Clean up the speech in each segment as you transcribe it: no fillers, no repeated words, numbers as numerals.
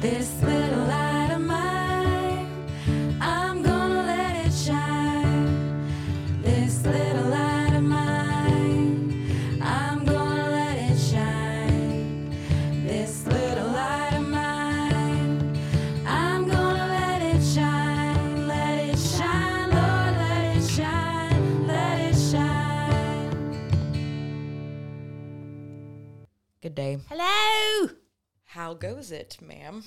This little light of mine, I'm gonna let it shine. This little light of mine, I'm gonna let it shine. This little light of mine, I'm gonna let it shine. Let it shine, Lord, let it shine, let it shine. Good day. Hello. How goes it, ma'am?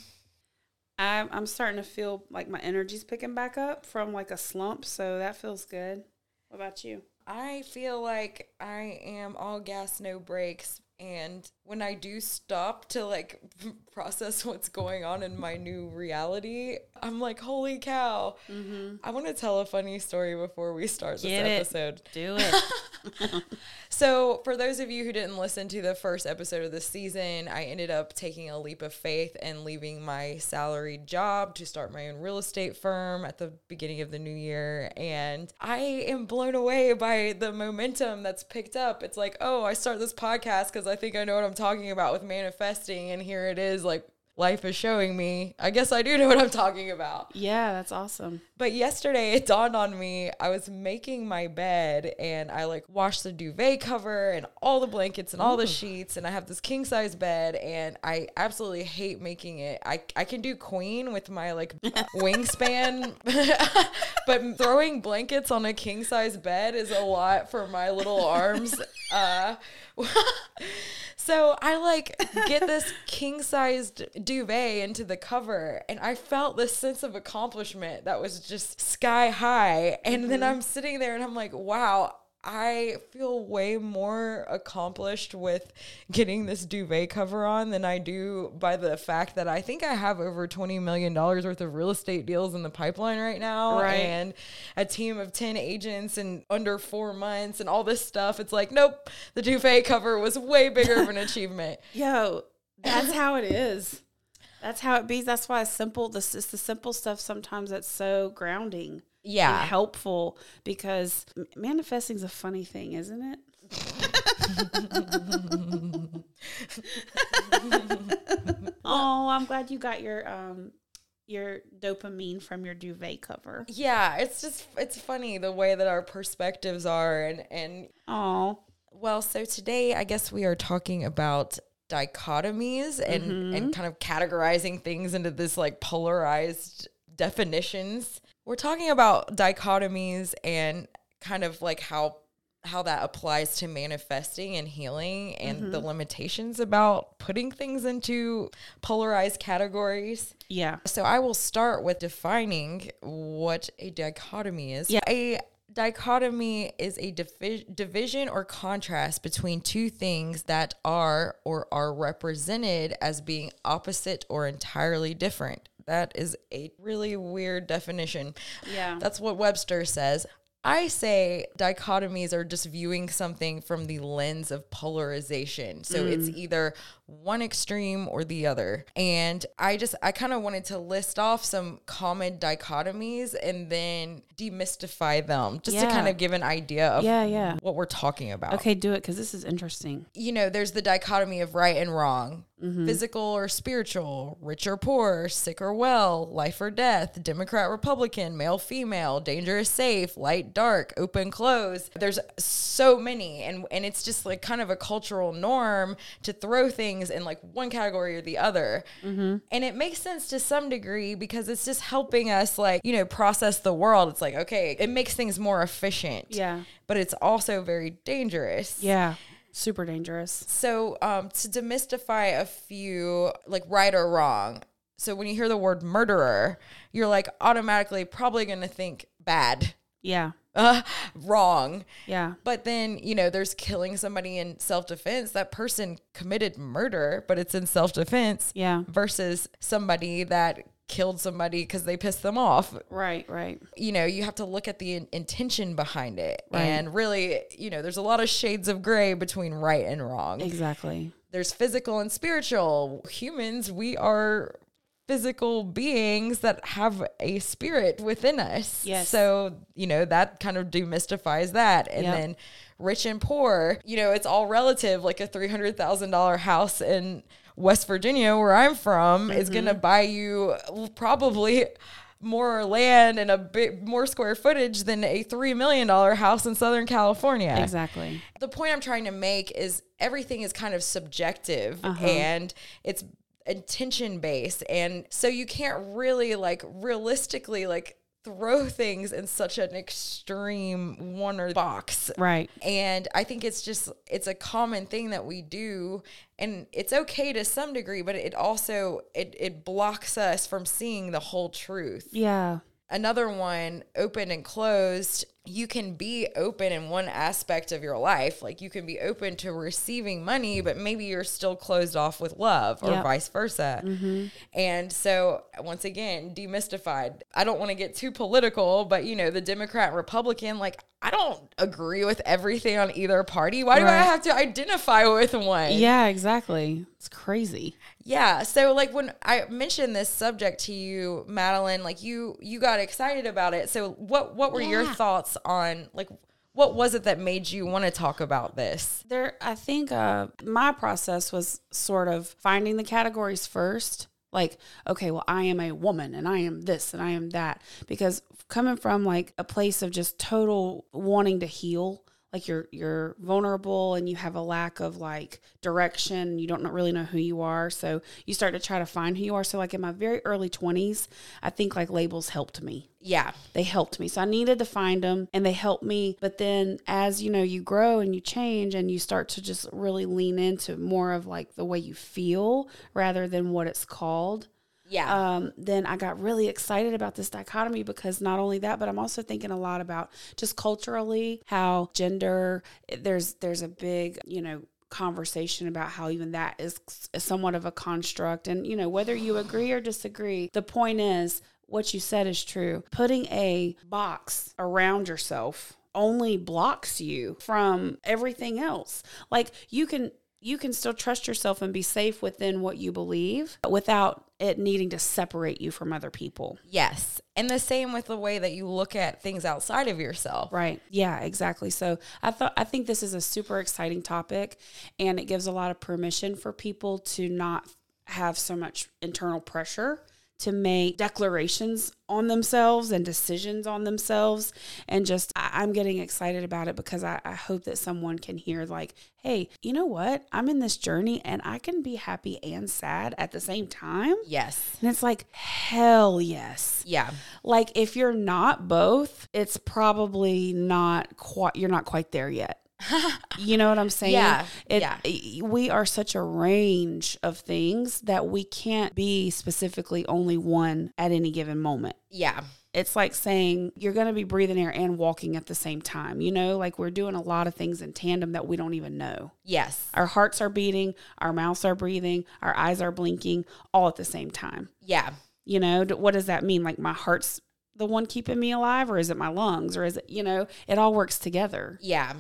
I'm starting to feel like my energy's picking back up from like a slump, so that feels good. What about you? I feel like I am all gas, no brakes, and when I do stop to like process what's going on in my new reality, I'm like, holy cow. Mm-hmm. I want to tell a funny story before we start this episode. Do it. So for those of you who didn't listen to the first episode of the season, I ended up taking a leap of faith and leaving my salaried job to start my own real estate firm at the beginning of the new year. And I am blown away by the momentum that's picked up. It's like, oh, I start this podcast because I think I know what I'm talking about with manifesting. And here it is, like, life is showing me, I guess I do know what I'm talking about. Yeah, that's awesome. But yesterday it dawned on me, I was making my bed and I like washed the duvet cover and all the blankets and all the sheets, and I have this king size bed and I absolutely hate making it. I can do queen with my like wingspan, but throwing blankets on a king size bed is a lot for my little arms. So I like get this king-sized duvet into the cover, and I felt this sense of accomplishment that was just sky high. And then I'm sitting there and I'm like, wow, I feel way more accomplished with getting this duvet cover on than I do by the fact that I think I have over $20 million worth of real estate deals in the pipeline right now. Right. And a team of 10 agents in under 4 months and all this stuff. It's like, nope, the duvet cover was way bigger of an achievement. Yo, that's how it is. That's how it be. That's why it's simple. It's the simple stuff sometimes that's so grounding. Yeah, and helpful, because manifesting's a funny thing, isn't it? Oh, I'm glad you got your dopamine from your duvet cover. Yeah, it's funny the way that our perspectives are, and well, so today I guess we are talking about dichotomies and and kind of categorizing things into this like polarized definitions. We're talking about dichotomies and kind of like how that applies to manifesting and healing, and the limitations about putting things into polarized categories. Yeah. So I will start with defining what a dichotomy is. Yeah. A dichotomy is a division or contrast between two things that are or are represented as being opposite or entirely different. That is a really weird definition. Yeah. That's what Webster says. I say dichotomies are just viewing something from the lens of polarization. So it's either one extreme or the other. And I kind of wanted to list off some common dichotomies and then demystify them just to kind of give an idea of what we're talking about. Okay, do it, because this is interesting. You know, there's the dichotomy of right and wrong. Physical or spiritual, rich or poor, sick or well, life or death, Democrat, Republican, male, female, dangerous, safe, light, dark, open, close. There's so many. And it's just like kind of a cultural norm to throw things in like one category or the other. And it makes sense to some degree because it's just helping us like, you know, process the world. It's like, okay, it makes things more efficient. Yeah. But it's also very dangerous. Yeah. Super dangerous. So to demystify a few, like right or wrong. So when you hear the word murderer, you're like automatically probably going to think bad. Yeah. Wrong. Yeah. But then, you know, there's killing somebody in self-defense. That person committed murder, but it's in self-defense. Yeah. Versus somebody that killed somebody because they pissed them off. Right. You know, you have to look at the intention behind it. Right. And really, you know, there's a lot of shades of gray between right and wrong. Exactly. There's physical and spiritual. Humans, we are physical beings that have a spirit within us. Yes. So, you know, that kind of demystifies that. And then rich and poor, you know, it's all relative, like a $300,000 house in West Virginia, where I'm from, mm-hmm. is going to buy you probably more land and a bit more square footage than a $3 million house in Southern California. Exactly. The point I'm trying to make is everything is kind of subjective and it's intention based. And so you can't really realistically throw things in such an extreme one or box. Right. And I think it's a common thing that we do, and it's okay to some degree, but it also, it blocks us from seeing the whole truth. Yeah. Another one, open and closed. You can be open in one aspect of your life. Like you can be open to receiving money, but maybe you're still closed off with love or vice versa. Mm-hmm. And so once again, demystified. I don't want to get too political, but the Democrat and Republican, I don't agree with everything on either party. Why do I have to identify with one? Yeah, exactly. It's crazy. Yeah. So when I mentioned this subject to you, Madeline, you got excited about it. So what were your thoughts on what was it that made you want to talk about this? I think my process was sort of finding the categories first. Okay, well, I am a woman and I am this and I am that, because coming from a place of just total wanting to heal, you're vulnerable and you have a lack of direction. You don't really know who you are. So you start to try to find who you are. So in my very early 20s, I think labels helped me. Yeah, they helped me. So I needed to find them and they helped me. But then as you grow and you change and you start to just really lean into more of the way you feel rather than what it's called. Yeah. Then I got really excited about this dichotomy, because not only that, but I'm also thinking a lot about just culturally how gender, there's a big, conversation about how even that is somewhat of a construct. And, whether you agree or disagree, the point is what you said is true. Putting a box around yourself only blocks you from everything else. You can still trust yourself and be safe within what you believe without it needing to separate you from other people. Yes. And the same with the way that you look at things outside of yourself. Right. Yeah, exactly. So I think this is a super exciting topic, and it gives a lot of permission for people to not have so much internal pressure to make declarations on themselves and decisions on themselves. And just, I'm getting excited about it because I hope that someone can hear hey, you know what? I'm in this journey and I can be happy and sad at the same time. Yes. And it's hell yes. Yeah. If you're not both, it's probably not quite, you're not quite there yet. You know what I'm saying? Yeah, we are such a range of things that we can't be specifically only one at any given moment. Yeah. It's like saying you're going to be breathing air and walking at the same time. We're doing a lot of things in tandem that we don't even know. Yes. Our hearts are beating, our mouths are breathing, our eyes are blinking, all at the same time. Yeah. What does that mean? My heart's the one keeping me alive, or is it my lungs, or is it, it all works together. Yeah.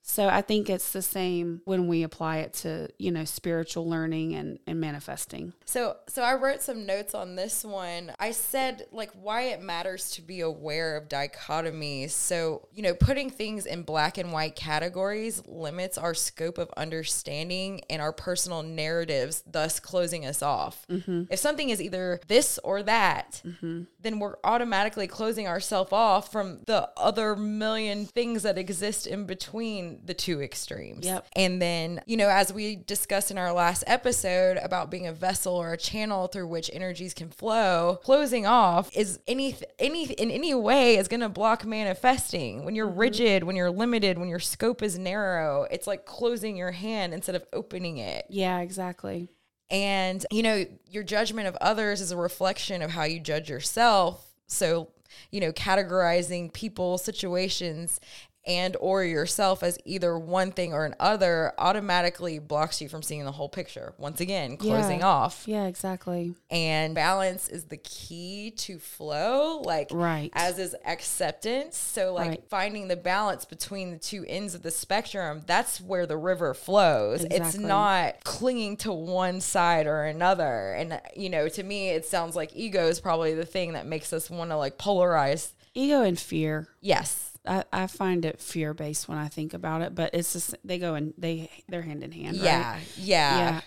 So I think it's the same when we apply it to, spiritual learning and manifesting. So I wrote some notes on this one. I said, why it matters to be aware of dichotomies. So, putting things in black and white categories limits our scope of understanding and our personal narratives, thus closing us off. Mm-hmm. If something is either this or that, mm-hmm. then we're automatically closing ourselves off from the other million things that exist in between the two extremes. Yep. And then, as we discussed in our last episode about being a vessel or a channel through which energies can flow, closing off is in any way is going to block manifesting. When you're mm-hmm. rigid, when you're limited, when your scope is narrow, it's like closing your hand instead of opening it. Yeah, exactly. And, your judgment of others is a reflection of how you judge yourself. So, categorizing people, situations, and or yourself as either one thing or another automatically blocks you from seeing the whole picture. Once again, closing off. Yeah, exactly. And balance is the key to flow, right. As is acceptance. So right. Finding the balance between the two ends of the spectrum, that's where the river flows. Exactly. It's not clinging to one side or another. And, to me, it sounds like ego is probably the thing that makes us want to polarize. Ego and fear. Yes. I find it fear-based when I think about it, but it's just, they go and they're hand in hand, right?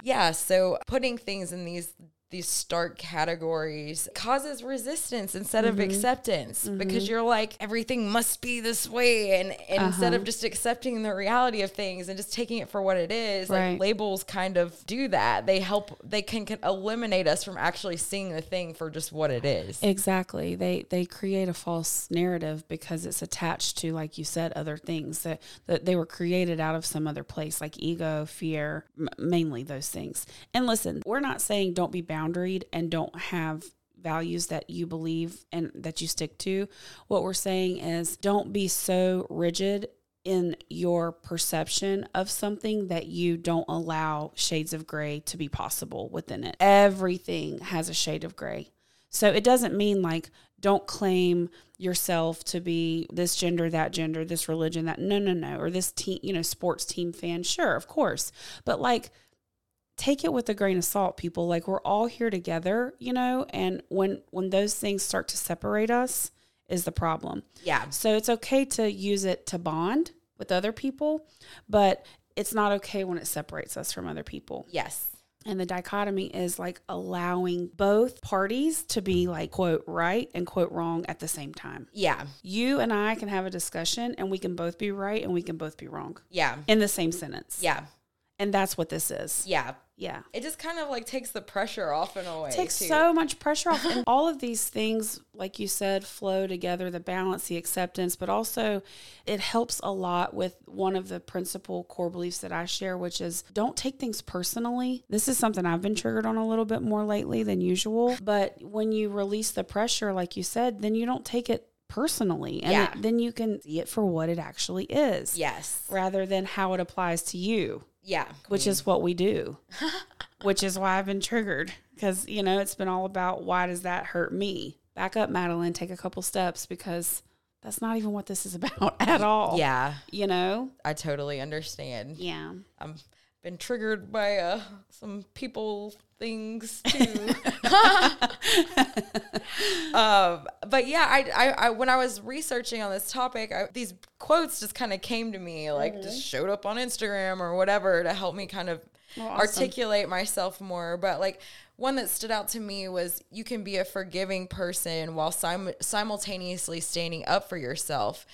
Yeah. So putting things in these stark categories causes resistance instead of acceptance, because you're like, everything must be this way. And instead of just accepting the reality of things and just taking it for what it is, right, like labels kind of do that. They help, they can eliminate us from actually seeing the thing for just what it is. Exactly. They create a false narrative because it's attached to, like you said, other things that they were created out of some other place, like ego, fear, mainly those things. And listen, we're not saying don't be bound and don't have values that you believe and that you stick to. What we're saying is don't be so rigid in your perception of something that you don't allow shades of gray to be possible within it. Everything has a shade of gray. So it doesn't mean like don't claim yourself to be this gender, this religion, that no, or this team, sports team fan. Sure, of course. But like, take it with a grain of salt, people. Like, we're all here together, and when those things start to separate us is the problem. Yeah. So it's okay to use it to bond with other people, but it's not okay when it separates us from other people. Yes. And the dichotomy is like allowing both parties to be like, quote, right and quote, wrong at the same time. Yeah. You and I can have a discussion and we can both be right and we can both be wrong. Yeah. In the same sentence. Yeah. And that's what this is. Yeah. Yeah. It just kind of like takes the pressure off in a way. It takes so much pressure off. And all of these things, like you said, flow together, the balance, the acceptance, but also it helps a lot with one of the principal core beliefs that I share, which is don't take things personally. This is something I've been triggered on a little bit more lately than usual. But when you release the pressure, like you said, then you don't take it personally, and then you can see it for what it actually is. Yes. Rather than how it applies to you. Yeah. Which is what we do, which is why I've been triggered, because, it's been all about, why does that hurt me? Back up, Madeline, take a couple steps, because that's not even what this is about at all. Yeah. I totally understand. Yeah. I've been triggered by some people, things too. But yeah, I when I was researching on this topic, these quotes just kind of came to me, like just showed up on Instagram or whatever to help me kind of articulate myself more. But like one that stood out to me was, you can be a forgiving person while simultaneously standing up for yourself.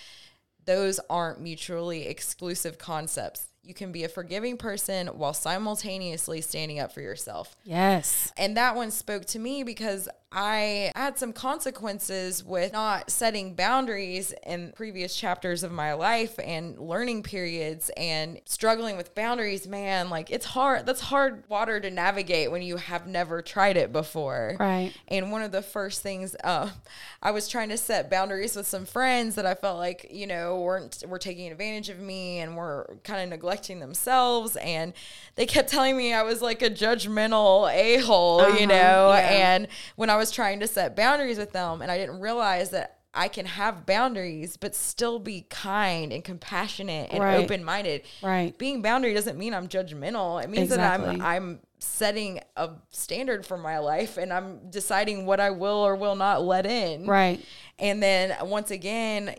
Those aren't mutually exclusive concepts. You can be a forgiving person while simultaneously standing up for yourself. Yes. And that one spoke to me because I had some consequences with not setting boundaries in previous chapters of my life and learning periods and struggling with boundaries. Man, like it's hard. That's hard water to navigate when you have never tried it before. Right. And one of the first things, I was trying to set boundaries with some friends that I felt like, were taking advantage of me and were kind of neglecting themselves. And they kept telling me I was like a judgmental a-hole, Yeah. And when I was trying to set boundaries with them, and I didn't realize that I can have boundaries but still be kind and compassionate and open-minded. Right. Being boundary doesn't mean I'm judgmental. It means that I'm setting a standard for my life, and I'm deciding what I will or will not let in. Right. And then once again,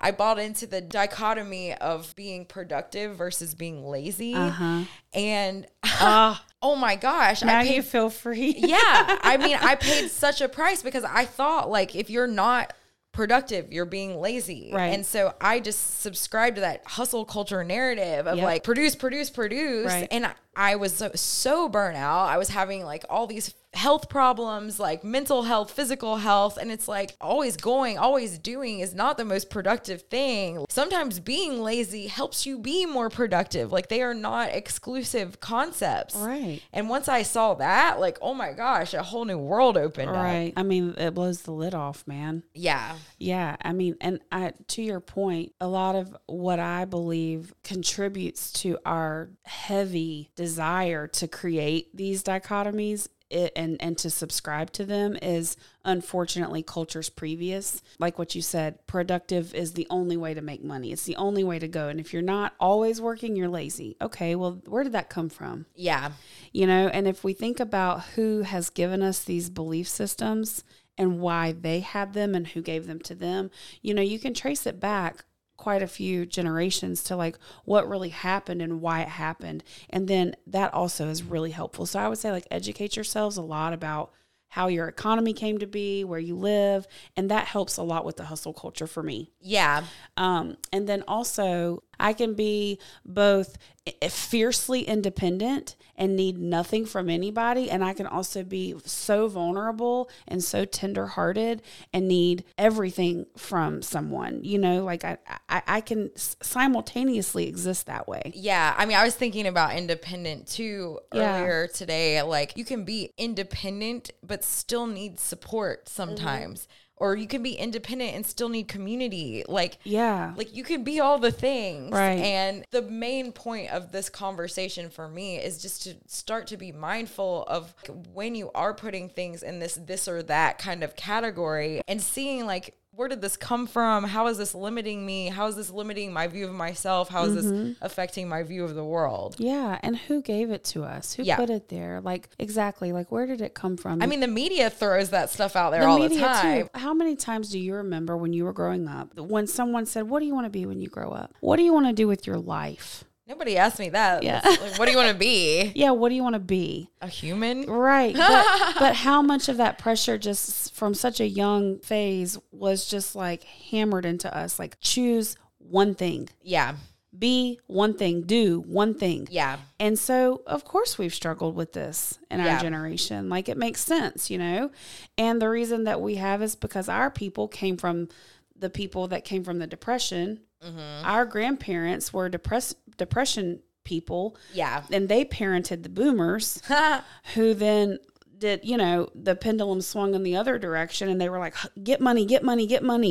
I bought into the dichotomy of being productive versus being lazy. And oh my gosh. Now you feel free. Yeah. I mean, I paid such a price because I thought like, if you're not productive, you're being lazy. Right. And so I just subscribed to that hustle culture narrative of like produce. Right. And I was so burnt out. I was having like all these health problems, like mental health, physical health. And it's like always going, always doing is not the most productive thing. Sometimes being lazy helps you be more productive. Like they are not exclusive concepts. Right. And once I saw that, like, oh my gosh, a whole new world opened up. I mean, it blows the lid off, man. Yeah. Yeah. I mean, and to your point, a lot of what I believe contributes to our heavy desire to create these dichotomies and to subscribe to them is, unfortunately, cultures previous. Like what you said, productive is the only way to make money. It's the only way to go. And if you're not always working, you're lazy. Okay, well, where did that come from? Yeah. And if we think about who has given us these belief systems and why they had them and who gave them to them, you can trace it back quite a few generations to like what really happened and why it happened. And then that also is really helpful. So I would say like educate yourselves a lot about how your economy came to be, where you live. And that helps a lot with the hustle culture for me. Yeah. And then also I can be both fiercely independent and need nothing from anybody. And I can also be so vulnerable and so tenderhearted and need everything from someone, you know, like I can simultaneously exist that way. Yeah. I mean, I was thinking about independent too earlier today. Like you can be independent, but still need support sometimes. Mm-hmm. Or you can be independent and still need community. Like, yeah, like you can be all the things. Right. And the main point of this conversation for me is just to start to be mindful of when you are putting things in this or that kind of category and seeing like, where did this come from? How is this limiting me? How is this limiting my view of myself? How is this affecting my view of the world? Yeah. And who gave it to us? Who put it there? Like, exactly. Like, where did it come from? I mean, the media throws that stuff out there all the time. Too. How many times do you remember when you were growing up, when someone said, what do you want to be when you grow up? What do you want to do with your life? Nobody asked me that. Yeah. Like, what do you want to be? Yeah. What do you want to be? A human? Right. But how much of that pressure just from such a young phase was just like hammered into us? Like choose one thing. Yeah. Be one thing. Do one thing. Yeah. And so of course we've struggled with this in our generation. Like it makes sense, you know? And the reason that we have is because our people came from the people that came from the Depression. Mm-hmm. Our grandparents were depression people. Yeah. And they parented the boomers who then did, you know, the pendulum swung in the other direction and they were like, get money.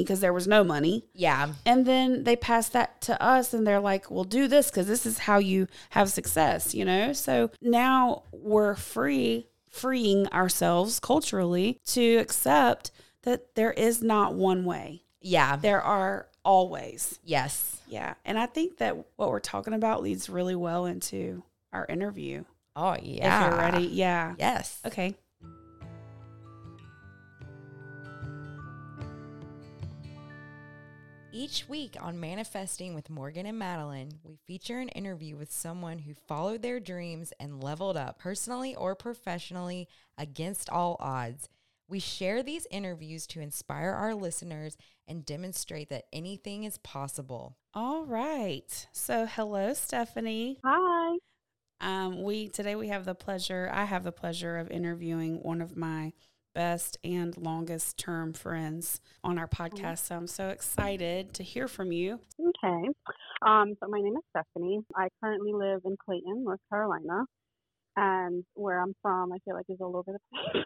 Cause there was no money. Yeah. And then they passed that to us and they're like, well, do this. Cause this is how you have success, you know? So now we're freeing ourselves culturally to accept that there is not one way. Yeah. There are always. Yes. Yeah. And I think that what we're talking about leads really well into our interview. Oh, yeah. If you're ready. Yeah. Yes. Okay. Each week on Manifesting with Morgan and Madeline, we feature an interview with someone who followed their dreams and leveled up personally or professionally against all odds. We share these interviews to inspire our listeners and demonstrate that anything is possible. All right. So, hello, Stephanie. Hi. I have the pleasure of interviewing one of my best and longest term friends on our podcast. So I'm so excited to hear from you. Okay. So my name is Stephanie. I currently live in Clayton, North Carolina. And where I'm from, I feel like it's all over the place.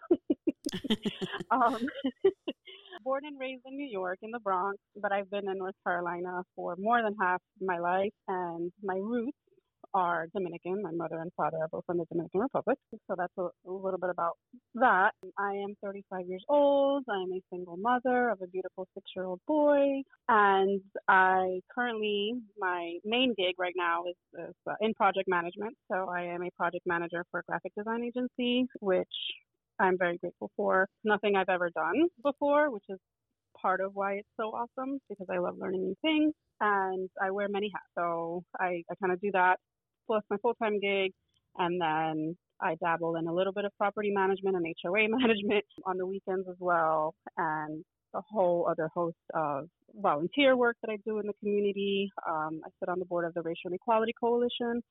Born and raised in New York in the Bronx, but I've been in North Carolina for more than half my life, and my roots are Dominican. My mother and father are both from the Dominican Republic, so that's a little bit about that. I am 35 years old. I'm a single mother of a beautiful 6-year-old boy, and my main gig right now is in project management. So I am a project manager for a graphic design agency, which I'm very grateful for. Nothing I've ever done before, which is part of why it's so awesome, because I love learning new things and I wear many hats. So I kind of do that, plus my full-time gig. And then I dabble in a little bit of property management and HOA management on the weekends as well. And a whole other host of volunteer work that I do in the community. I sit on the board of the Racial Equality Coalition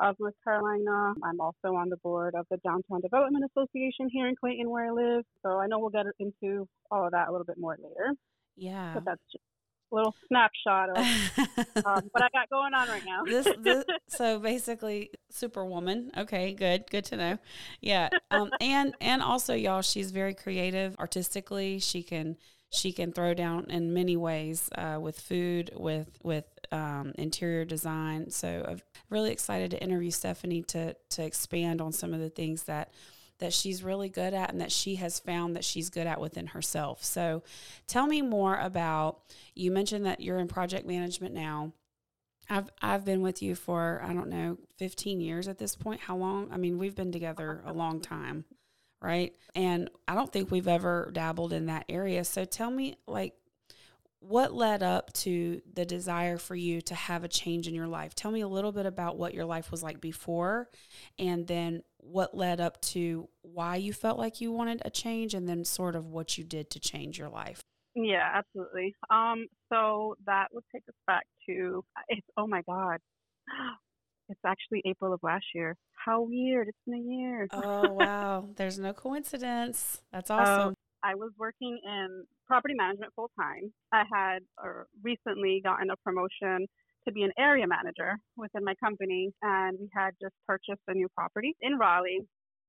of North Carolina. I'm also on the board of the Downtown Development Association here in Clayton, where I live. So I know we'll get into all of that a little bit more later. Yeah. But that's just a little snapshot of what I got going on right now. So basically, Superwoman. Okay, good. Good to know. Yeah. And also, y'all, she's very creative artistically. She can throw down in many ways with food, with interior design. So I'm really excited to interview Stephanie to expand on some of the things that she's really good at and that she has found that she's good at within herself. So tell me more about, you mentioned that you're in project management now. I've been with you for, I don't know, 15 years at this point. How long? I mean, we've been together a long time. Right. And I don't think we've ever dabbled in that area. So tell me, like, what led up to the desire for you to have a change in your life? Tell me a little bit about what your life was like before, and then what led up to why you felt like you wanted a change, and then sort of what you did to change your life. Yeah, absolutely. So that would take us back to, it's actually April of last year. How weird. It's been a year. Oh, wow. There's no coincidence. That's awesome. I was working in property management full time. I had recently gotten a promotion to be an area manager within my company, and we had just purchased a new property in Raleigh.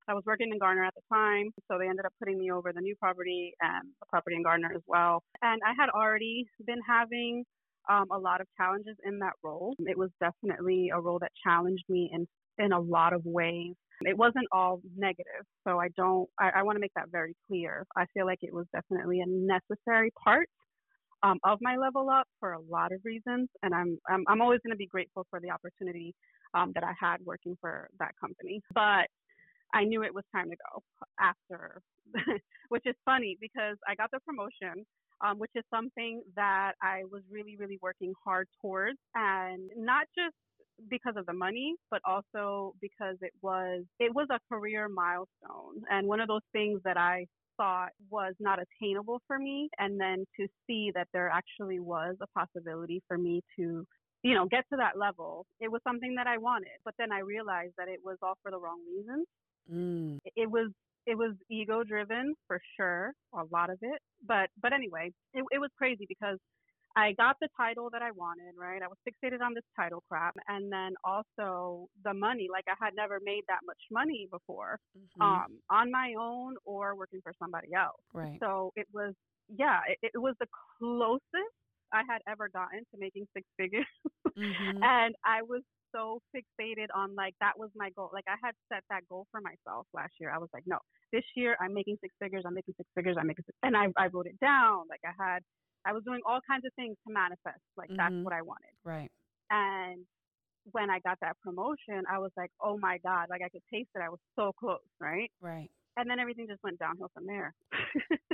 I was working in Garner at the time, so they ended up putting me over the new property and the property in Garner as well. And I had already been having a lot of challenges in that role. It was definitely a role that challenged me in a lot of ways. It wasn't all negative, so I want to make that very clear. I feel like it was definitely a necessary part of my level up for a lot of reasons, and I'm always going to be grateful for the opportunity that I had working for that company. But I knew it was time to go after, which is funny because I got the promotion, which is something that I was really, really working hard towards, and not just because of the money, but also because it was a career milestone, and one of those things that I thought was not attainable for me. And then to see that there actually was a possibility for me to, you know, get to that level, it was something that I wanted. But then I realized that it was all for the wrong reasons. Mm. It was ego driven for sure, a lot of it. But anyway, it was crazy because I got the title that I wanted, right? I was fixated on this title crap. And then also the money, like I had never made that much money before, mm-hmm. On my own or working for somebody else. Right. So it was, it was the closest I had ever gotten to making six figures. Mm-hmm. And I was so fixated on like, that was my goal. Like I had set that goal for myself last year. I was like, no, this year I'm making six figures. And I wrote it down. Like I was doing all kinds of things to manifest. Like, mm-hmm. That's what I wanted. Right. And when I got that promotion, I was like, oh my God, like I could taste it. I was so close. Right. Right. And then everything just went downhill from there.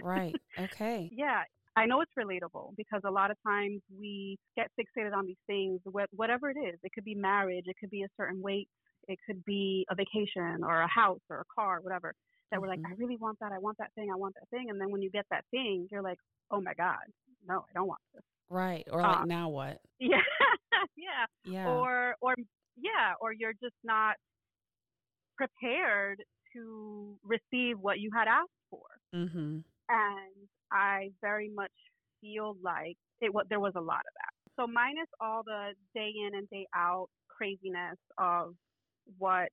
Right. Okay. Yeah. I know it's relatable because a lot of times we get fixated on these things, whatever it is. It could be marriage. It could be a certain weight. It could be a vacation or a house or a car, whatever. That we're like, I really want that. I want that thing. I want that thing. And then when you get that thing, you're like, oh my God, no, I don't want this. Right. Or like, now what? Yeah. Yeah. Or you're just not prepared to receive what you had asked for. Mm-hmm. And I very much feel like there was a lot of that. So minus all the day in and day out craziness of what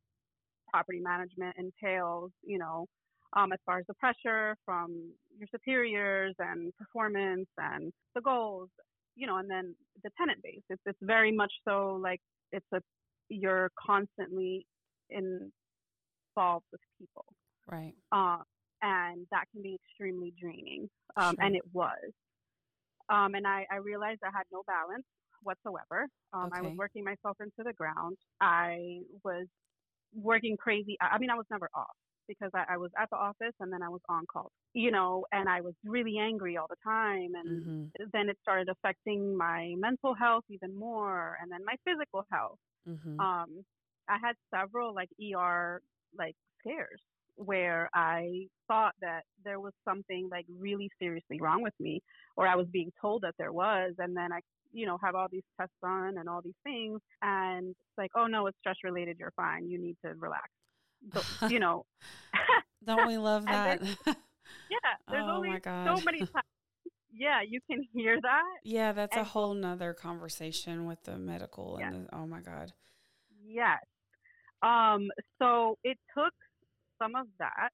property management entails, you know, as far as the pressure from your superiors and performance and the goals, you know, and then the tenant base. It's very much so like you're constantly involved with people. Right. And that can be extremely draining. Sure. And it was. And I realized I had no balance whatsoever. Okay. I was working myself into the ground. I was working crazy. I mean, I was never off because I was at the office and then I was on call, you know, and I was really angry all the time. And mm-hmm. then it started affecting my mental health even more. And then my physical health. Mm-hmm. I had several ER scares where I thought that there was something like really seriously wrong with me, or I was being told that there was. And then I, you know, have all these tests done and all these things. And it's like, oh no, it's stress related. You're fine. You need to relax. But, you know, don't we love that? There's only so many times. Yeah. You can hear that. Yeah. That's a whole nother conversation with the medical and the, oh my God. Yes. So it took some of that.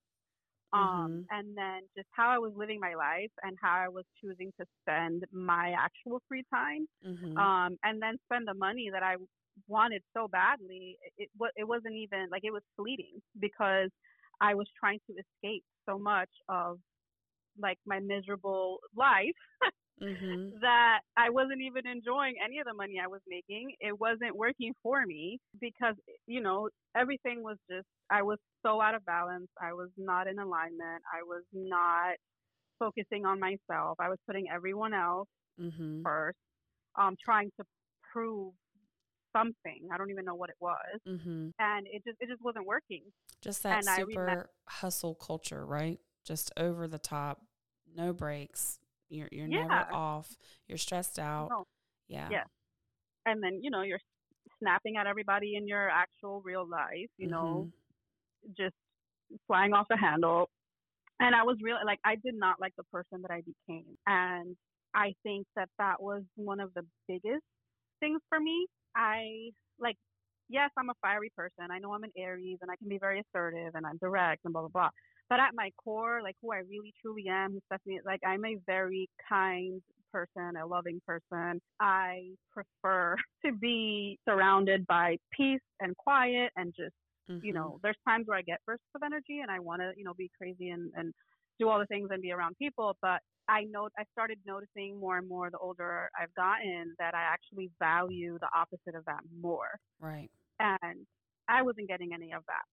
Mm-hmm. And then just how I was living my life and how I was choosing to spend my actual free time, mm-hmm. And then spend the money that I wanted so badly. It wasn't even like, it was fleeting because I was trying to escape so much of like my miserable life mm-hmm. that I wasn't even enjoying any of the money I was making. It wasn't working for me because, you know, everything was just, I was so out of balance. I was not in alignment. I was not focusing on myself. I was putting everyone else mm-hmm. first, trying to prove something. I don't even know what it was. Mm-hmm. And it just wasn't working. Just that super hustle culture, right? Just over the top, no breaks. You're never off. You're stressed out. No. Yeah. Yeah. And then, you know, you're snapping at everybody in your actual real life, you mm-hmm. know, just flying off the handle. And I was really, like, I did not like the person that I became. And I think that that was one of the biggest things for me. I, like, yes, I'm a fiery person. I know I'm an Aries and I can be very assertive and I'm direct and blah, blah, blah. But at my core, like, who I really, truly am, who Stephanie, like, I'm a very kind person, a loving person. I prefer to be surrounded by peace and quiet and just, mm-hmm. you know, there's times where I get bursts of energy and I want to, you know, be crazy and do all the things and be around people. But I know I started noticing more and more the older I've gotten that I actually value the opposite of that more. Right. And I wasn't getting any of that.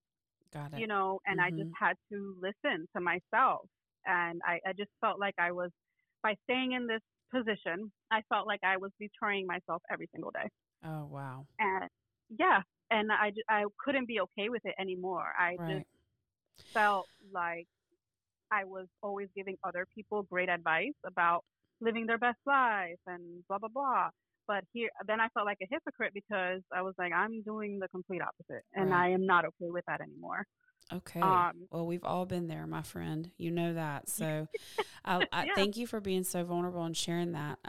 Got it. You know, and mm-hmm. I just had to listen to myself. And I just felt like I was, by staying in this position, I felt like I was betraying myself every single day. Oh, wow. And yeah. And I couldn't be okay with it anymore. I just felt like I was always giving other people great advice about living their best life and blah, blah, blah. But here, then I felt like a hypocrite because I was like, I'm doing the complete opposite and I am not okay with that anymore. Okay. Well, we've all been there, my friend. You know that. So I thank you for being so vulnerable and sharing that.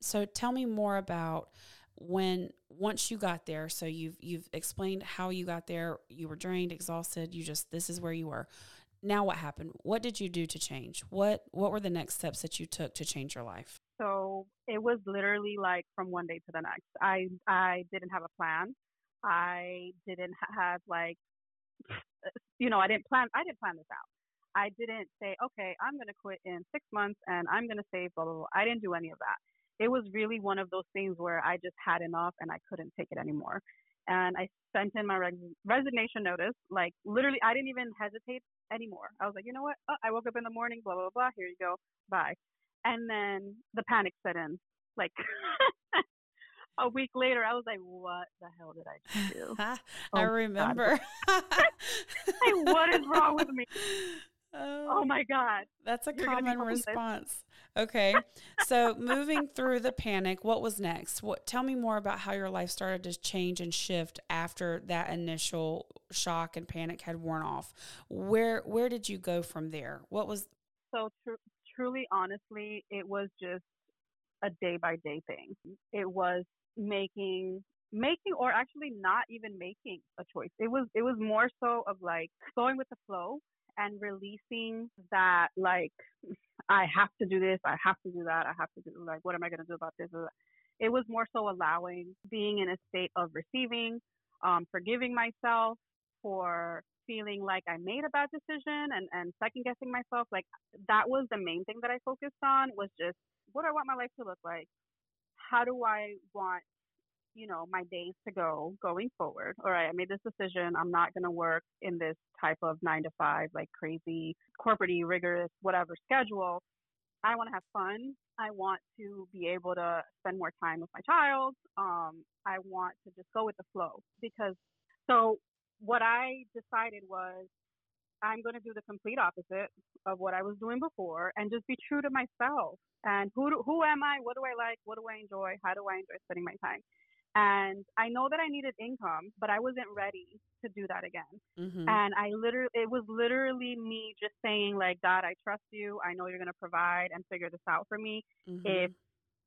So tell me more about once you got there. So you've explained how you got there. You were drained, exhausted. This is where you were. Now what happened? What did you do to change? What were the next steps that you took to change your life? So it was literally like from one day to the next. I didn't have a plan. I didn't have like, you know, I didn't plan this out. I didn't say, okay, I'm going to quit in 6 months and I'm going to save blah, blah, blah. I didn't do any of that. It was really one of those things where I just had enough and I couldn't take it anymore. And I sent in my resignation notice. Like literally, I didn't even hesitate anymore. I was like, you know what? Oh, I woke up in the morning, blah, blah, blah. Here you go. Bye. And then the panic set in. Like a week later, I was like, what the hell did I do? I remember. Like, what is wrong with me? Oh my God. That's a common response. Okay. So moving through the panic, what was next? Tell me more about how your life started to change and shift after that initial shock and panic had worn off. Where did you go from there? What was so truly, honestly, it was just a day by day thing. It was making or actually not even making a choice. It was more so of like going with the flow. And releasing that, like, I have to do this, I have to do that, I have to do, like, what am I going to do about this? It was more so allowing, being in a state of receiving, forgiving myself for feeling like I made a bad decision and second-guessing myself. Like, that was the main thing that I focused on was just, what do I want my life to look like? How do I want, you know, my days to go going forward? All right, I made this decision. I'm not going to work in this type of 9 to 5, like crazy, corporate-y, rigorous, whatever schedule. I want to have fun. I want to be able to spend more time with my child. I want to just go with the flow because so what I decided was I'm going to do the complete opposite of what I was doing before and just be true to myself. And who am I? What do I like? What do I enjoy? How do I enjoy spending my time? And I know that I needed income, but I wasn't ready to do that again. Mm-hmm. And it was literally me just saying like, God, I trust you. I know you're going to provide and figure this out for me. Mm-hmm. If,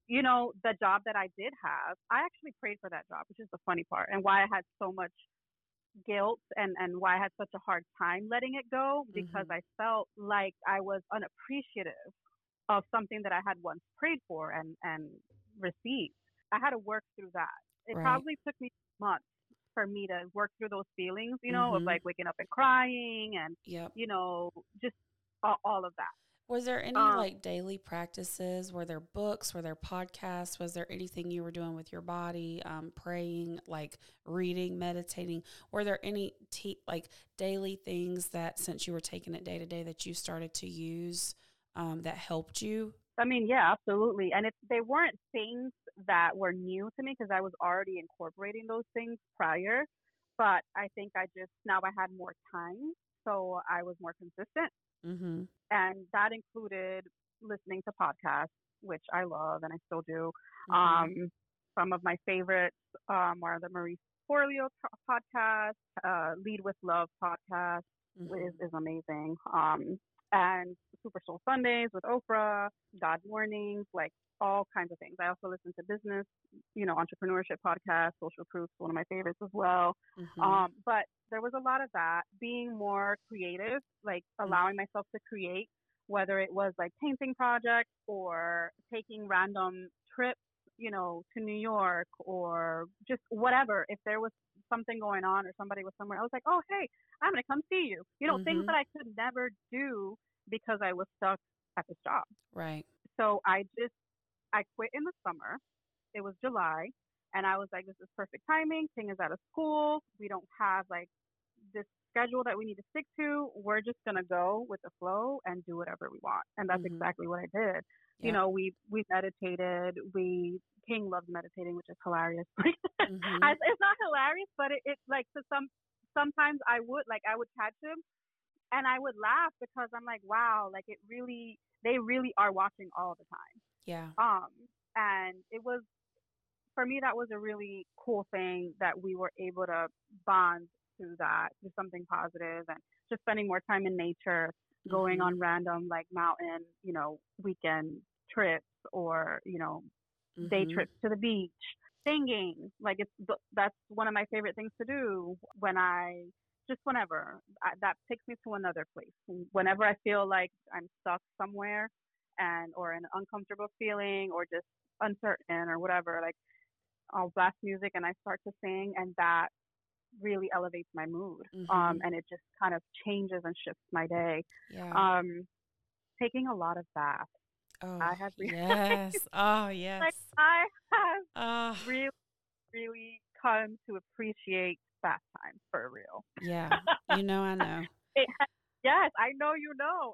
you know, the job that I did have, I actually prayed for that job, which is the funny part and why I had so much guilt and why I had such a hard time letting it go because mm-hmm. I felt like I was unappreciative of something that I had once prayed for and received. I had to work through that. It probably took me months for me to work through those feelings, you know, mm-hmm. of like waking up and crying and, you know, just all of that. Was there any like daily practices? Were there books? Were there podcasts? Was there anything you were doing with your body, praying, like reading, meditating? Were there any like daily things that since you were taking it day to day that you started to use that helped you I mean, yeah, absolutely. And they weren't things that were new to me because I was already incorporating those things prior. But I think now I had more time, so I was more consistent. Mm-hmm. And that included listening to podcasts, which I love and I still do. Mm-hmm. Some of my favorites are the Marie Forleo podcast, Lead with Love podcast, mm-hmm. which is amazing. And Super Soul Sundays with Oprah, God Mornings, like all kinds of things. I also listen to business, entrepreneurship podcasts, Social Proof, one of my favorites as well. Mm-hmm. But there was a lot of that, being more creative, like allowing myself to create, whether it was like painting projects or taking random trips, to New York or just whatever. If there was something going on or somebody was somewhere, I was like, oh, hey, I'm going to come see you. Mm-hmm. Things that I could never do because I was stuck at this job. Right. So I quit in the summer. It was July. And I was like, this is perfect timing. King is out of school. We don't have like this schedule that we need to stick to. We're just going to go with the flow and do whatever we want. And that's mm-hmm. exactly what I did. Yeah. We meditated. King loves meditating, which is hilarious. Mm-hmm. It's not hilarious, but it's like, so sometimes I would catch him and I would laugh because I'm like, wow, like they really are watching all the time. Yeah. And it was, for me, that was a really cool thing that we were able to bond to that, do something positive and just spending more time in nature, going mm-hmm. on random like mountain, weekend trips or, mm-hmm. day trips to the beach, singing. Like that's one of my favorite things to do that takes me to another place. Whenever I feel like I'm stuck somewhere or an uncomfortable feeling or just uncertain or whatever, like I'll blast music and I start to sing and that really elevates my mood. Mm-hmm. And it just kind of changes and shifts my day. Yeah. Taking a lot of baths. Oh, I have yes. Oh, yes. Like I have really, really come to appreciate bath time for real. Yeah. I know. Yes, I know,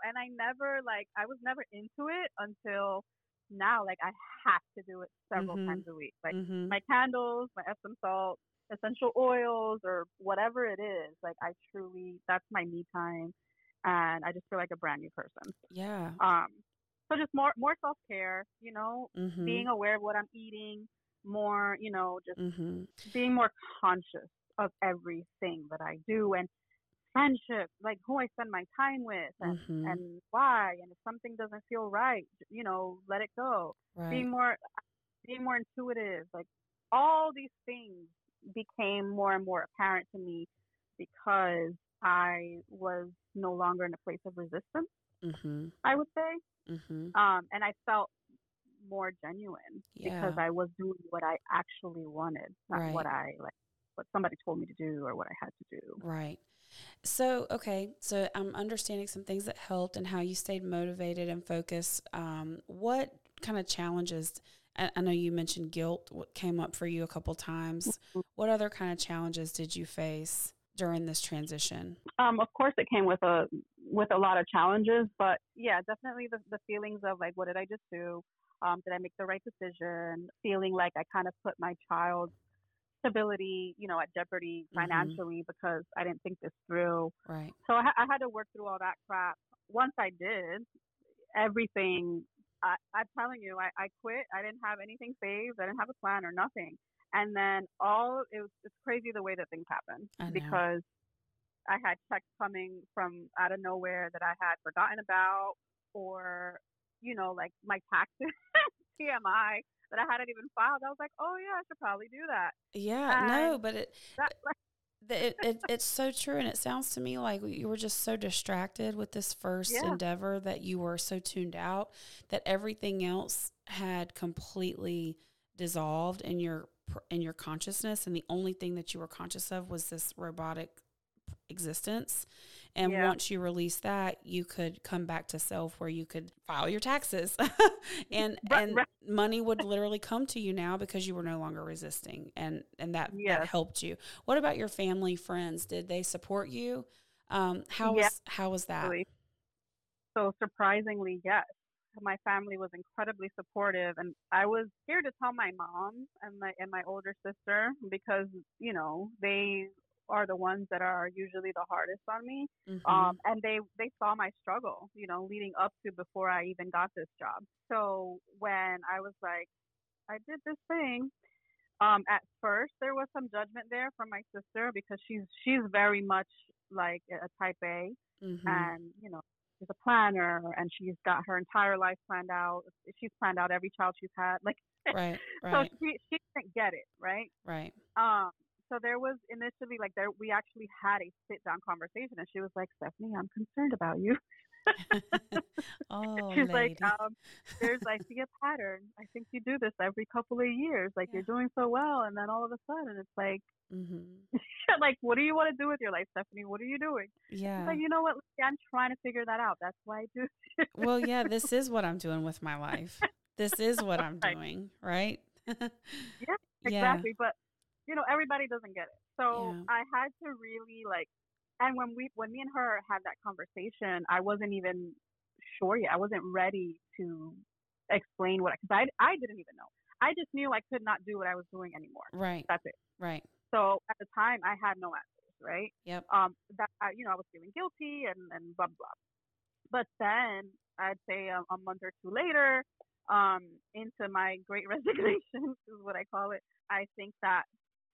and I was never into it until now. Like I have to do it several mm-hmm. times a week. Like mm-hmm. my candles, my Epsom salt, essential oils, or whatever it is. Like I truly, that's my me time, and I just feel like a brand new person. Yeah. So just more self-care, mm-hmm. being aware of what I'm eating, more, just mm-hmm. being more conscious of everything that I do, and friendship, like who I spend my time with and, mm-hmm. and why, and if something doesn't feel right, let it go. Right. Being more intuitive, like all these things became more and more apparent to me because I was no longer in a place of resistance, mm-hmm. I would say. Mm-hmm. And I felt more genuine because I was doing what I actually wanted, not what somebody told me to do or what I had to do. Right. So, okay. So I'm understanding some things that helped and how you stayed motivated and focused. What kind of challenges, I know you mentioned guilt, what came up for you a couple times. Mm-hmm. What other kind of challenges did you face during this transition? Of course it came with a lot of challenges, but yeah, definitely the feelings of like, what did I just do? Did I make the right decision? Feeling like I kind of put my child's stability, at jeopardy financially mm-hmm. because I didn't think this through. Right. So I had to work through all that crap. Once I did, everything, I'm telling you, I quit. I didn't have anything saved. I didn't have a plan or nothing. And then it's crazy the way that things happen because I had checks coming from out of nowhere that I had forgotten about or, like my taxes, TMI, that I hadn't even filed. I was like, oh yeah, I should probably do that. Yeah, but it's so true. And it sounds to me like you were just so distracted with this first endeavor that you were so tuned out that everything else had completely dissolved in your consciousness. And the only thing that you were conscious of was this robotic existence. And once you release that, you could come back to self where you could file your taxes and money would literally come to you now because you were no longer resisting. And that helped you. What about your family, friends? Did they support you? How was that? So surprisingly, yes. my family was incredibly supportive, and I was scared to tell my mom and my older sister because, you know, they are the ones that are usually the hardest on me. Mm-hmm. And they saw my struggle, you know, leading up to before I even got this job. So when I was like, I did this thing, at first there was some judgment there from my sister because she's very much like a type A. Mm-hmm. And, you know, she's a planner and she's got her entire life planned out. She's planned out every child she's had. Like, right, right. So she didn't get it. Right. Right. So there was initially like we actually had a sit down conversation and she was like, Stephanie, I'm concerned about you. Oh, she's lady. Like, there's, I see a pattern. I think you do this every couple of years. Like, yeah. You're doing so well. And then all of a sudden it's like, mm-hmm. Like, what do you want to do with your life, Stephanie? What are you doing? Yeah. Like, you know what? I'm trying to figure that out. That's why I do. Well, yeah, this is what I'm doing with my life. This is what I'm doing. Right. Yeah, exactly. Yeah. But, you know, everybody doesn't get it. So yeah. I had to really like, and when me and her had that conversation, I wasn't even sure yet. I wasn't ready to explain because I didn't even know. I just knew I could not do what I was doing anymore. Right. That's it. Right. So at the time, I had no answers. Right. Yep. I was feeling guilty and blah, blah. But then I'd say a month or two later, into my great resignation is what I call it. I think that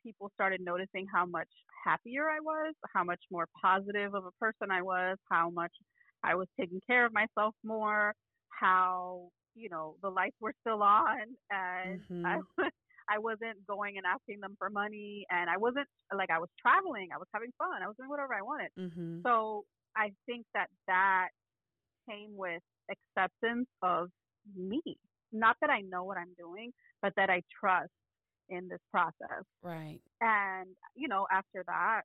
people started noticing how much happier I was, how much more positive of a person I was, how much I was taking care of myself more, how, you know, the lights were still on and mm-hmm. I wasn't going and asking them for money, and I wasn't like, I was traveling, I was having fun, I was doing whatever I wanted. Mm-hmm. So I think that came with acceptance of me. Not that I know what I'm doing, but that I trust in this process. Right. And, you know, after that,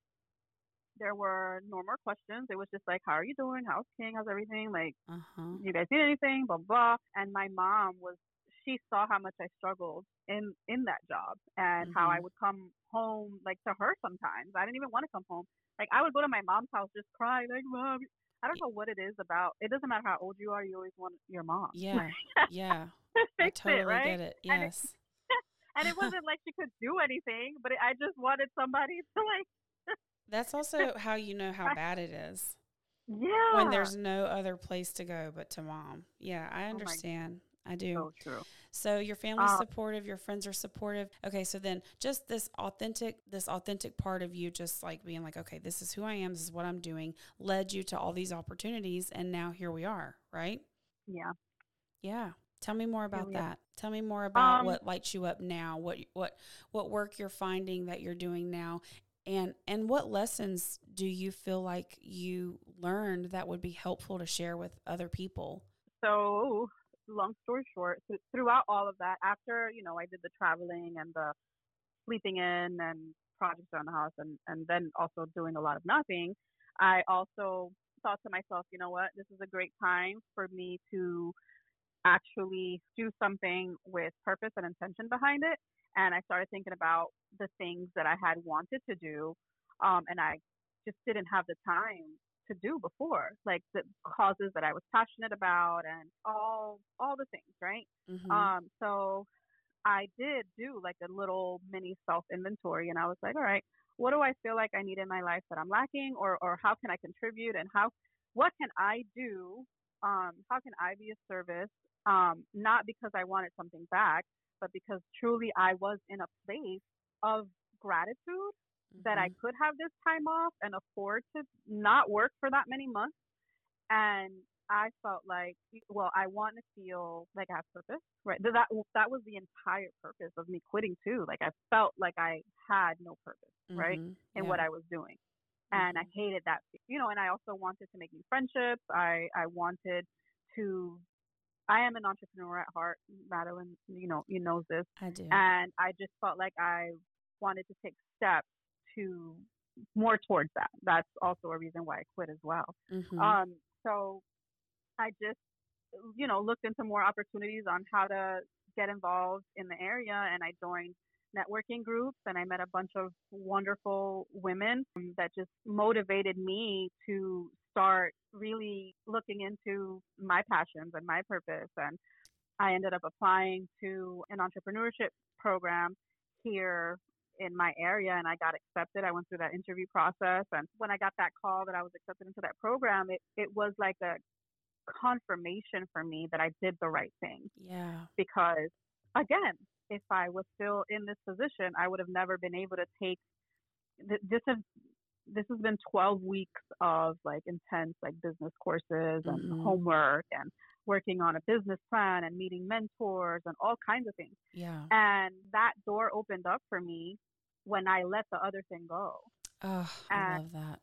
there were no more questions. It was just like, how are you doing? How's King? How's everything? Like, uh-huh. You guys did anything? Blah, blah. And my mom she saw how much I struggled in that job and mm-hmm. how I would come home, like, to her sometimes. I didn't even want to come home. Like, I would go to my mom's house, just cry, like, Mom. I don't know what it is about. It doesn't matter how old you are. You always want your mom. Yeah. Yeah. I totally get it. Yes. And it wasn't like she could do anything, but I just wanted somebody to like. That's also how you know how bad it is. Yeah. When there's no other place to go but to mom. Yeah, I understand. I do. So true. So your family's supportive, your friends are supportive. Okay, so then just this authentic part of you just like being like, okay, this is who I am, this is what I'm doing, led you to all these opportunities, and now here we are, right? Yeah. Yeah. Tell me more about that. Tell me more about what lights you up now, what work you're finding that you're doing now, and what lessons do you feel like you learned that would be helpful to share with other people? So long story short, throughout all of that, after, you know, I did the traveling and the sleeping in and projects around the house and then also doing a lot of nothing, I also thought to myself, you know what, this is a great time for me to actually do something with purpose and intention behind it. And I started thinking about the things that I had wanted to do and I just didn't have the time to do before, like the causes that I was passionate about and all the things, right? Mm-hmm. So I did do like a little mini self inventory and I was like, all right, what do I feel like I need in my life that I'm lacking or how can I contribute and what can I do? How can I be of service? Not because I wanted something back, but because truly I was in a place of gratitude mm-hmm. that I could have this time off and afford to not work for that many months. And I felt like, well, I want to feel like I have purpose, right? That was the entire purpose of me quitting too. Like I felt like I had no purpose, mm-hmm. right? In yeah. what I was doing. And I hated that, you know, and I also wanted to make new friendships. I am an entrepreneur at heart, Madeline, you know this. I do. And I just felt like I wanted to take steps to more towards that. That's also a reason why I quit as well. Mm-hmm. So I just, you know, looked into more opportunities on how to get involved in the area. And I joined networking groups and I met a bunch of wonderful women that just motivated me to start really looking into my passions and my purpose. And I ended up applying to an entrepreneurship program here in my area, and I got accepted. I went through that interview process. And when I got that call that I was accepted into that program, it was like a confirmation for me that I did the right thing. Yeah. Because again, if I was still in this position, I would have never been able to take this has been 12 weeks of like intense like business courses and homework and working on a business plan and meeting mentors and all kinds of things. Yeah. And that door opened up for me when I let the other thing go. Oh, I love that.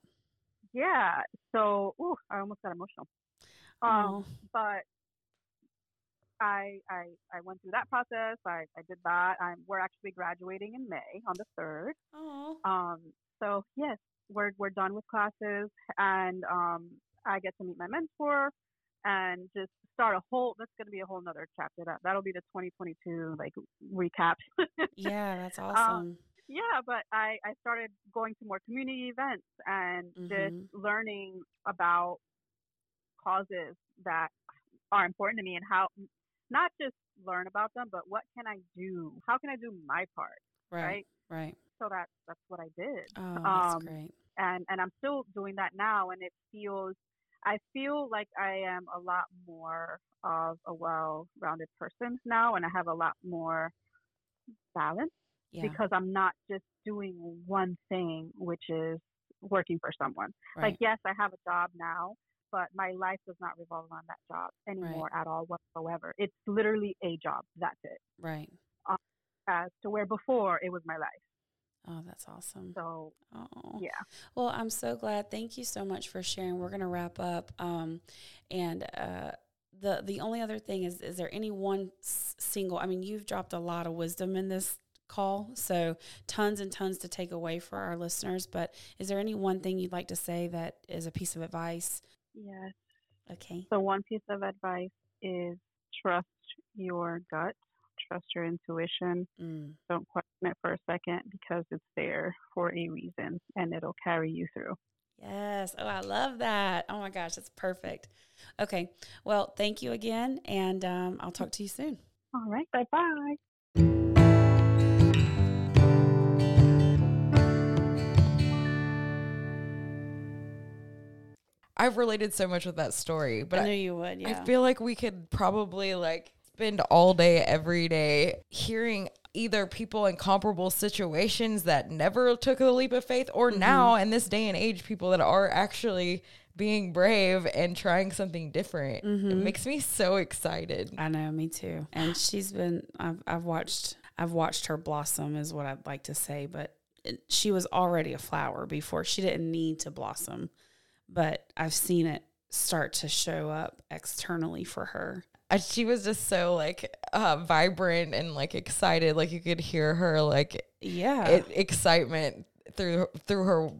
Yeah. So, I almost got emotional. But I went through that process. I did that. We're actually graduating in May on the 3rd. Oh. So yes, we're done with classes, and I get to meet my mentor and just start that's going to be a whole nother chapter. That'll be the 2022 like recap. Yeah, that's awesome. Yeah, but I started going to more community events and just learning about causes that are important to me and how not just learn about them, but what can I do? How can I do my part? Right. Right. So that's what I did. Oh, that's great. And I'm still doing that now. And I feel like I am a lot more of a well-rounded person now. And I have a lot more balance because I'm not just doing one thing, which is working for someone. Right. Like, yes, I have a job now, but my life does not revolve around that job anymore at all whatsoever. It's literally a job. That's it. Right. As to where before it was my life. Oh, that's awesome. So, yeah. Well, I'm so glad. Thank you so much for sharing. We're going to wrap up. The only other thing is there any one single, I mean, you've dropped a lot of wisdom in this call, so tons and tons to take away for our listeners, but is there any one thing you'd like to say that is a piece of advice? Yes. Okay. So one piece of advice is trust your gut. Trust your intuition. Don't question it for a second, because it's there for a reason and it'll carry you through. Yes. Oh, I love that. Oh my gosh, that's perfect. Okay. Well, thank you again, and I'll talk to you soon. All right. Bye-bye. I've related so much with that story, but I knew you would. Yeah. I feel like we could probably spend all day, every day, hearing either people in comparable situations that never took a leap of faith, or now in this day and age, people that are actually being brave and trying something different. It makes me so excited. I know, me too. And she's been, I've watched her blossom is what I'd like to say, but she was already a flower before. She didn't need to blossom, but I've seen it start to show up externally for her. She was just so vibrant and excited. You could hear her excitement through her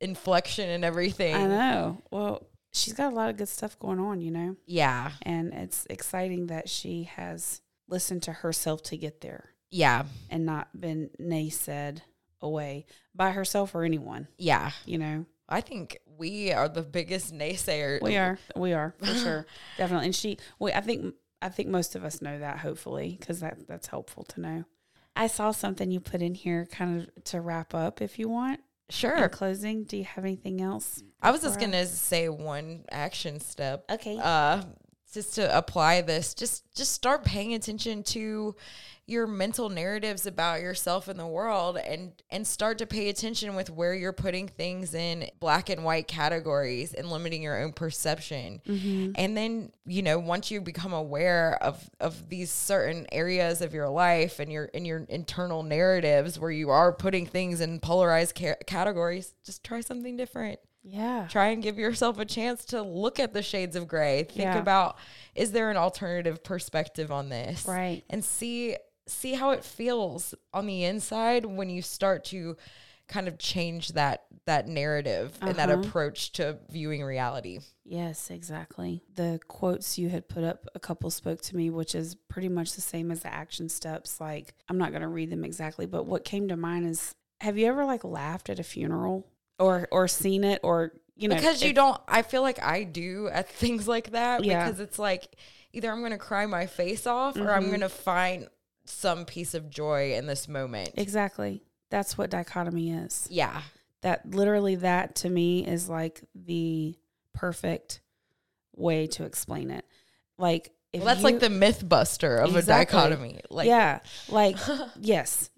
inflection and everything. I know. Well, she's got a lot of good stuff going on, you know? Yeah. And it's exciting that she has listened to herself to get there. Yeah. And not been naysaid away by herself or anyone. Yeah. You know? I think we are the biggest naysayers. We are for sure, definitely. And I think most of us know that, hopefully, because that's helpful to know. I saw something you put in here, kind of to wrap up, if you want. Sure. In closing, do you have anything else? I was just gonna say one action step. Okay. Just to apply this, just start paying attention to your mental narratives about yourself and the world, and start to pay attention with where you're putting things in black and white categories and limiting your own perception. And then, once you become aware of these certain areas of your life and your internal narratives where you are putting things in polarized categories, just try something different. Yeah. Try and give yourself a chance to look at the shades of gray. Think about, is there an alternative perspective on this? Right. And see how it feels on the inside when you start to kind of change that narrative and that approach to viewing reality. Yes, exactly. The quotes you had put up, a couple spoke to me, which is pretty much the same as the action steps. I'm not going to read them exactly, but what came to mind is, have you ever laughed at a funeral? Or seen it, or you know. Because you don't, I feel like I do at things like that because it's like either I'm going to cry my face off or I'm going to find some piece of joy in this moment. Exactly. That's what dichotomy is. Yeah. That literally, that to me is like the perfect way to explain it. Like, if that's like the myth buster of a dichotomy. Like, yeah. Like, yes.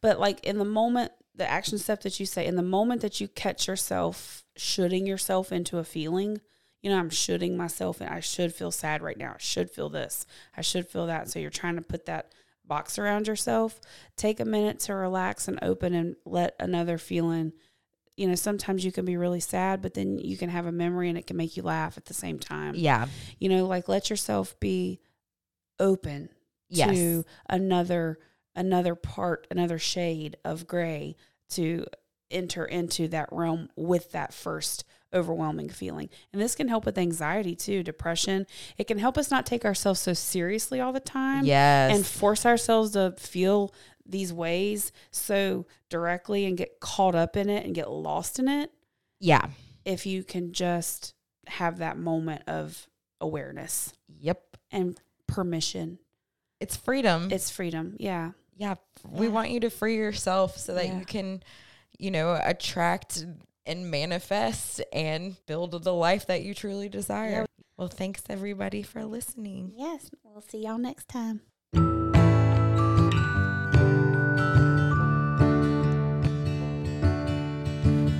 But like in the moment, the action step that you say, in the moment that you catch yourself shooting yourself into a feeling, you know, I'm shooting myself and I should feel sad right now. I should feel this. I should feel that. So you're trying to put that box around yourself. Take a minute to relax and open and let another feeling, you know, sometimes you can be really sad, but then you can have a memory and it can make you laugh at the same time. Yeah. You know, like let yourself be open to another part, another shade of gray to enter into that realm with that first overwhelming feeling. And this can help with anxiety too, depression. It can help us not take ourselves so seriously all the time. Yes. And force ourselves to feel these ways so directly and get caught up in it and get lost in it. Yeah. If you can just have that moment of awareness. Yep. And permission. It's freedom. It's freedom. Yeah. Yeah. We want you to free yourself so that you can, you know, attract and manifest and build the life that you truly desire. Yeah. Well, thanks everybody for listening. Yes. We'll see y'all next time.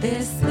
This